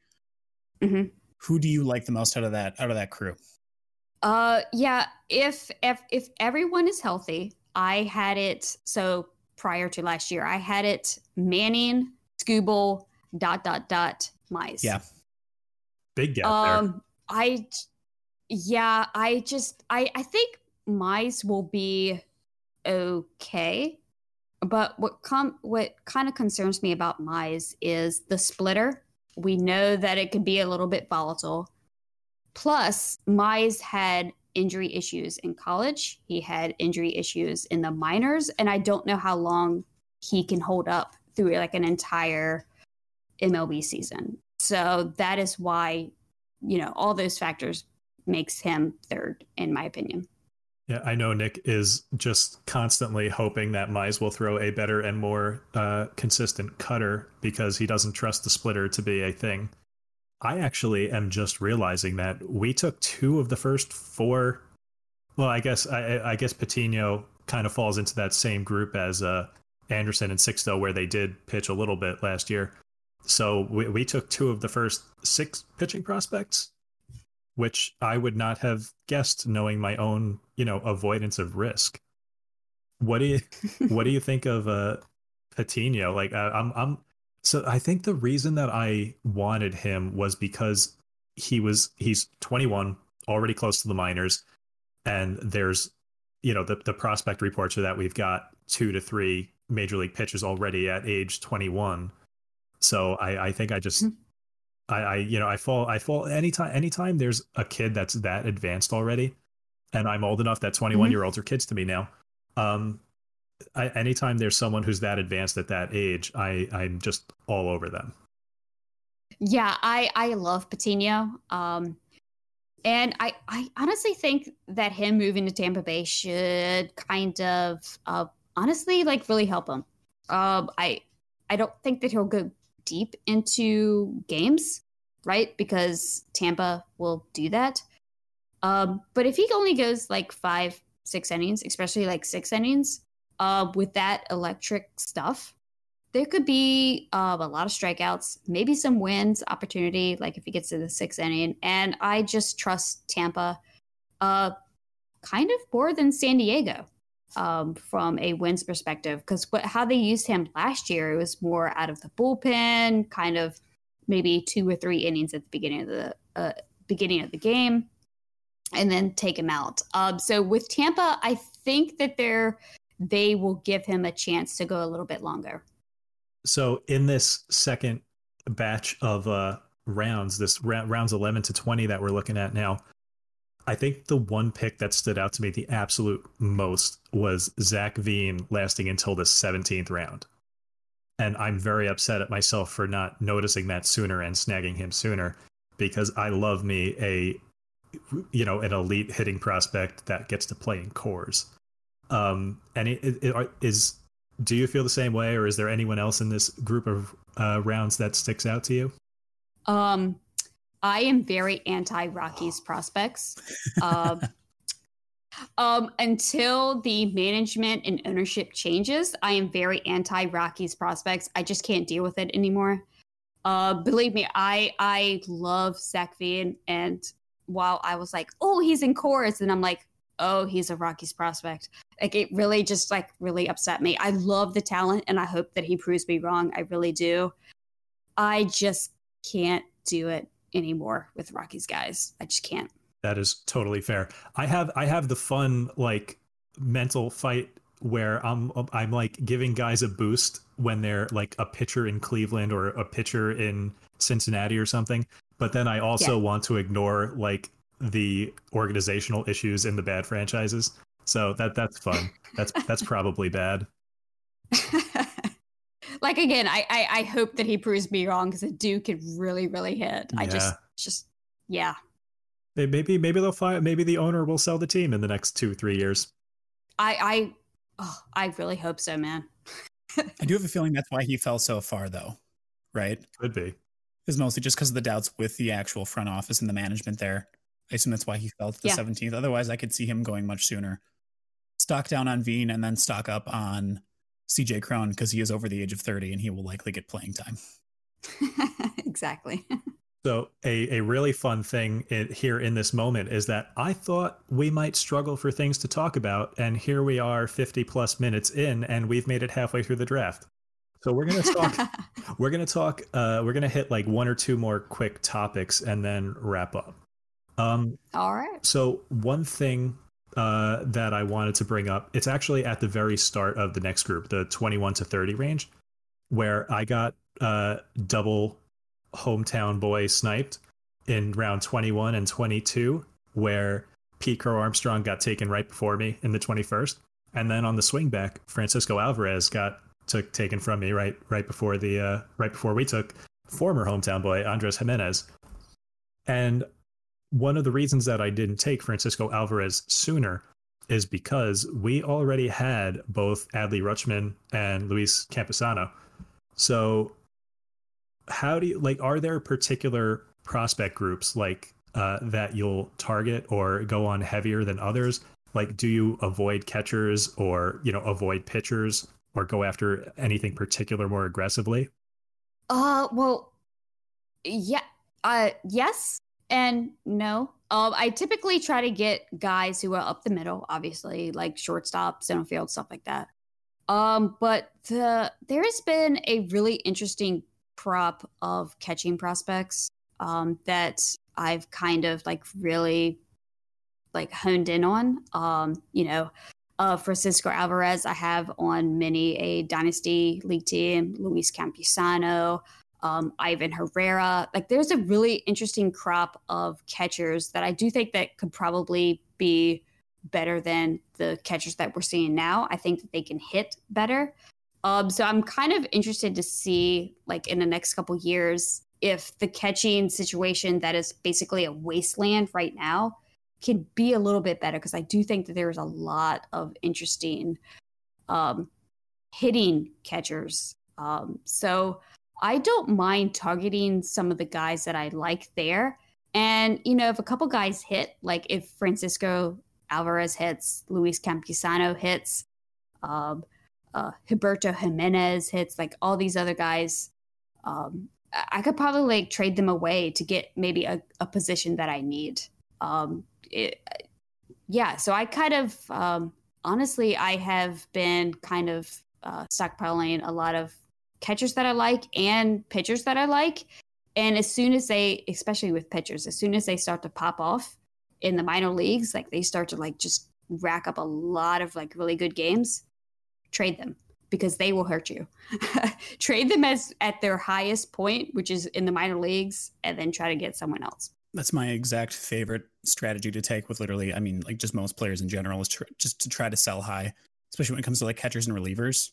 Mm-hmm. Who do you like the most out of that out of that crew? Uh, yeah. If if if everyone is healthy, I had it so. Prior to last year, I had it Manning, Skubal, dot, dot, dot, Mize. Yeah. Big gap um, there. I, yeah, I just, I, I think Mize will be okay. But what com- what kind of concerns me about Mize is the splitter. We know that it could be a little bit volatile. Plus, Mize had injury issues in college. He had injury issues in the minors, and I don't know how long he can hold up through like an entire M L B season. So that is why, you know, all those factors makes him third, in my opinion. Yeah, I know Nick is just constantly hoping that Mize will throw a better and more uh, consistent cutter because he doesn't trust the splitter to be a thing. I actually am just realizing that we took two of the first four. Well, I guess I, I guess Patino kind of falls into that same group as uh, Anderson and Sixto, where they did pitch a little bit last year. So we, we took two of the first six pitching prospects, which I would not have guessed, knowing my own, you know, avoidance of risk. What do you what do you think of uh, Patino? Like I, I'm I'm. So I think the reason that I wanted him was because he was he's twenty-one, already close to the minors, and there's, you know, the, the prospect reports are that we've got two to three major league pitchers already at age twenty-one. So I, I think I just mm-hmm. I, I you know I fall I fall anytime anytime there's a kid that's that advanced already, and I'm old enough that twenty-one mm-hmm. year olds are kids to me now. Um, I, anytime there's someone who's that advanced at that age, I, I'm just all over them. Yeah, I, I love Patino. Um, and I, I honestly think that him moving to Tampa Bay should kind of, uh, honestly, like really help him. Um, I I don't think that he'll go deep into games, right? Because Tampa will do that. Um, but if he only goes like five, six innings, especially like six innings, Uh, with that electric stuff, there could be uh, a lot of strikeouts, maybe some wins opportunity, like if he gets to the sixth inning. And I just trust Tampa uh, kind of more than San Diego um, from a wins perspective, because how they used him last year, it was more out of the bullpen, kind of maybe two or three innings at the beginning of the uh, beginning of the game, and then take him out. Um, so with Tampa, I think that they're they will give him a chance to go a little bit longer. So in this second batch of uh, rounds, this ra- rounds eleven to twenty that we're looking at now, I think the one pick that stood out to me the absolute most was Zach Veen lasting until the seventeenth round. And I'm very upset at myself for not noticing that sooner and snagging him sooner, because I love me a, you know, an elite hitting prospect that gets to play in cores. Um, and it, it, it, is, do you feel the same way, or is there anyone else in this group of uh, rounds that sticks out to you? Um, I am very anti-Rockies oh. prospects. Um, um, until the management and ownership changes, I am very anti-Rockies prospects. I just can't deal with it anymore. Uh, believe me, I, I love Zach Veen, and while I was like, oh, he's in cores, and I'm like, oh, he's a Rockies prospect. Like, it really just, like, really upset me. I love the talent, and I hope that he proves me wrong. I really do. I just can't do it anymore with Rockies guys. I just can't. That is totally fair. I have I have the fun, like, mental fight where I'm, I'm like, giving guys a boost when they're, like, a pitcher in Cleveland or a pitcher in Cincinnati or something. But then I also yeah. want to ignore like the organizational issues in the bad franchises. So that that's fun. That's that's probably bad. Like, again, I, I, I hope that he proves me wrong because the dude could really, really hit. Yeah. I just, just, yeah. Maybe, maybe they'll find, maybe the owner will sell the team in the next two, three years. I, I, oh, I really hope so, man. I do have a feeling that's why he fell so far, though, right? Could be. It's mostly just because of the doubts with the actual front office and the management there. I assume that's why he fell to the yeah. seventeenth. Otherwise, I could see him going much sooner. Stock down on Veen and then stock up on C J Cron because he is over the age of thirty and he will likely get playing time. Exactly. So a, a really fun thing in, here in this moment is that I thought we might struggle for things to talk about. And here we are fifty plus minutes in and we've made it halfway through the draft. So we're going to talk, we're going to talk, uh, we're going to hit like one or two more quick topics and then wrap up. Um, All right. So one thing uh, that I wanted to bring up, it's actually at the very start of the next group, the twenty-one to thirty range, where I got uh, double hometown boy sniped in round twenty-one and twenty-two, where Pete Crow Armstrong got taken right before me in the twenty-first. And then on the swing back, Francisco Alvarez got took taken from me right right before the uh, right before we took former hometown boy Andres Jimenez. And one of the reasons that I didn't take Francisco Alvarez sooner is because we already had both Adley Rutschman and Luis Campusano. So how do you like, are there particular prospect groups like uh, that you'll target or go on heavier than others? Like, do you avoid catchers or, you know, avoid pitchers or go after anything particular more aggressively? Uh, well, yeah, uh, yes. And no, um, I typically try to get guys who are up the middle, obviously, like shortstop, center field, stuff like that. Um, but the, there has been a really interesting crop of catching prospects um, that I've kind of like really like honed in on. Um, you know, uh, Francisco Alvarez, I have on many a Dynasty League team, Luis Campusano, Um, Ivan Herrera. Like, there's a really interesting crop of catchers that I do think that could probably be better than the catchers that we're seeing now. I think that they can hit better. Um, so I'm kind of interested to see, like, in the next couple years, if the catching situation that is basically a wasteland right now can be a little bit better, because I do think that there's a lot of interesting um, hitting catchers. Um, so I don't mind targeting some of the guys that I like there. And, you know, if a couple guys hit, like if Francisco Alvarez hits, Luis Campusano hits, um, uh, Humberto Jimenez hits, like all these other guys, um, I could probably like trade them away to get maybe a, a position that I need. Um, it, yeah, so I kind of, um, honestly, I have been kind of uh, stockpiling a lot of catchers that I like and pitchers that I like. And as soon as they, especially with pitchers, as soon as they start to pop off in the minor leagues, like they start to like just rack up a lot of like really good games, trade them because they will hurt you. Trade them as at their highest point, which is in the minor leagues, and then try to get someone else. That's my exact favorite strategy to take with literally, I mean, like just most players in general is tr- just to try to sell high, especially when it comes to like catchers and relievers.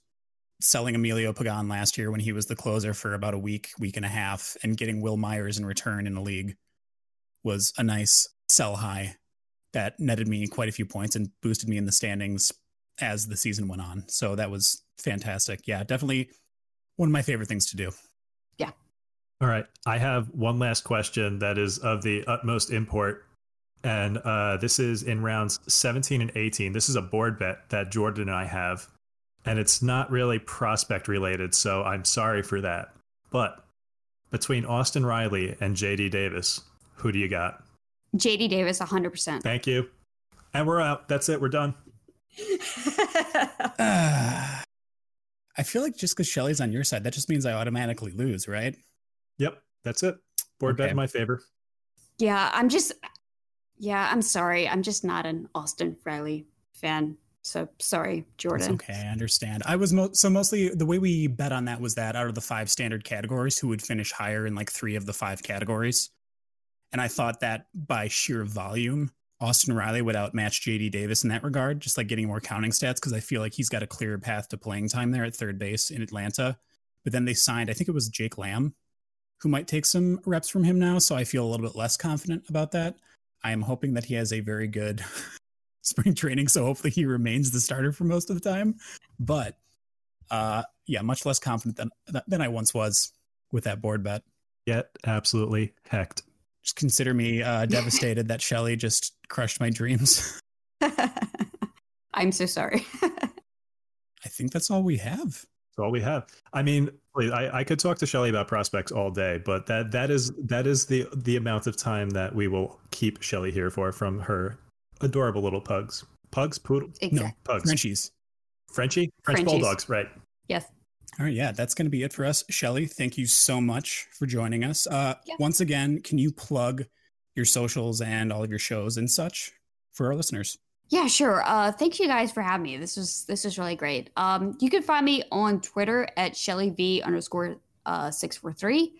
Selling Emilio Pagan last year when he was the closer for about a week, week and a half, and getting Will Myers in return in the league was a nice sell high that netted me quite a few points and boosted me in the standings as the season went on. So that was fantastic. Yeah, definitely one of my favorite things to do. Yeah. All right. I have one last question that is of the utmost import. And uh, this is in rounds seventeen and eighteen. This is a board bet that Jordan and I have. And it's not really prospect related, so I'm sorry for that. But between Austin Riley and J D Davis, who do you got? J D Davis, one hundred percent. Thank you. And we're out. That's it. We're done. uh, I feel like just because Shelly's on your side, that just means I automatically lose, right? Yep. That's it. Board okay. Bet in my favor. Yeah, I'm just... Yeah, I'm sorry. I'm just not an Austin Riley fan. So sorry, Jordan. It's okay, I understand. I was mo- so mostly the way we bet on that was that out of the five standard categories, who would finish higher in like three of the five categories. And I thought that by sheer volume, Austin Riley would outmatch J D. Davis in that regard, just like getting more counting stats, because I feel like he's got a clearer path to playing time there at third base in Atlanta. But then they signed, I think it was Jake Lamb, who might take some reps from him now. So I feel a little bit less confident about that. I am hoping that he has a very good spring training, so hopefully he remains the starter for most of the time. But uh, yeah, much less confident than than I once was with that board bet. Yeah, absolutely hecked. Just consider me uh, devastated that Shelly just crushed my dreams. I'm so sorry. I think that's all we have. That's all we have. I mean, I, I could talk to Shelly about prospects all day, but that that is that is the the amount of time that we will keep Shelly here for from her adorable little pugs. Pugs? Poodle? Exactly. No, pugs. Frenchies. Frenchie? French Frenchies. Bulldogs, right. Yes. All right, yeah, that's going to be it for us. Shelly, thank you so much for joining us. Uh, yeah. Once again, can you plug your socials and all of your shows and such for our listeners? Yeah, sure. Uh, thank you guys for having me. This was this was really great. Um, you can find me on Twitter at ShellyV underscore uh, six four three.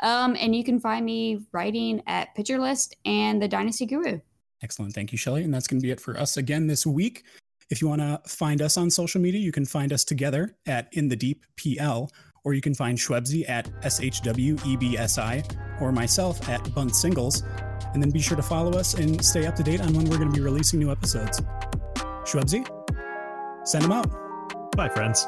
Um, and you can find me writing at PitcherList and the Dynasty Guru. Excellent. Thank you, Shelly. And that's going to be it for us again this week. If you want to find us on social media, you can find us together at In the Deep P L, or you can find Schwebzy at S H W E B S I, or myself at Bunt Singles. And then be sure to follow us and stay up to date on when we're going to be releasing new episodes. Schwebzy, send them out. Bye, friends.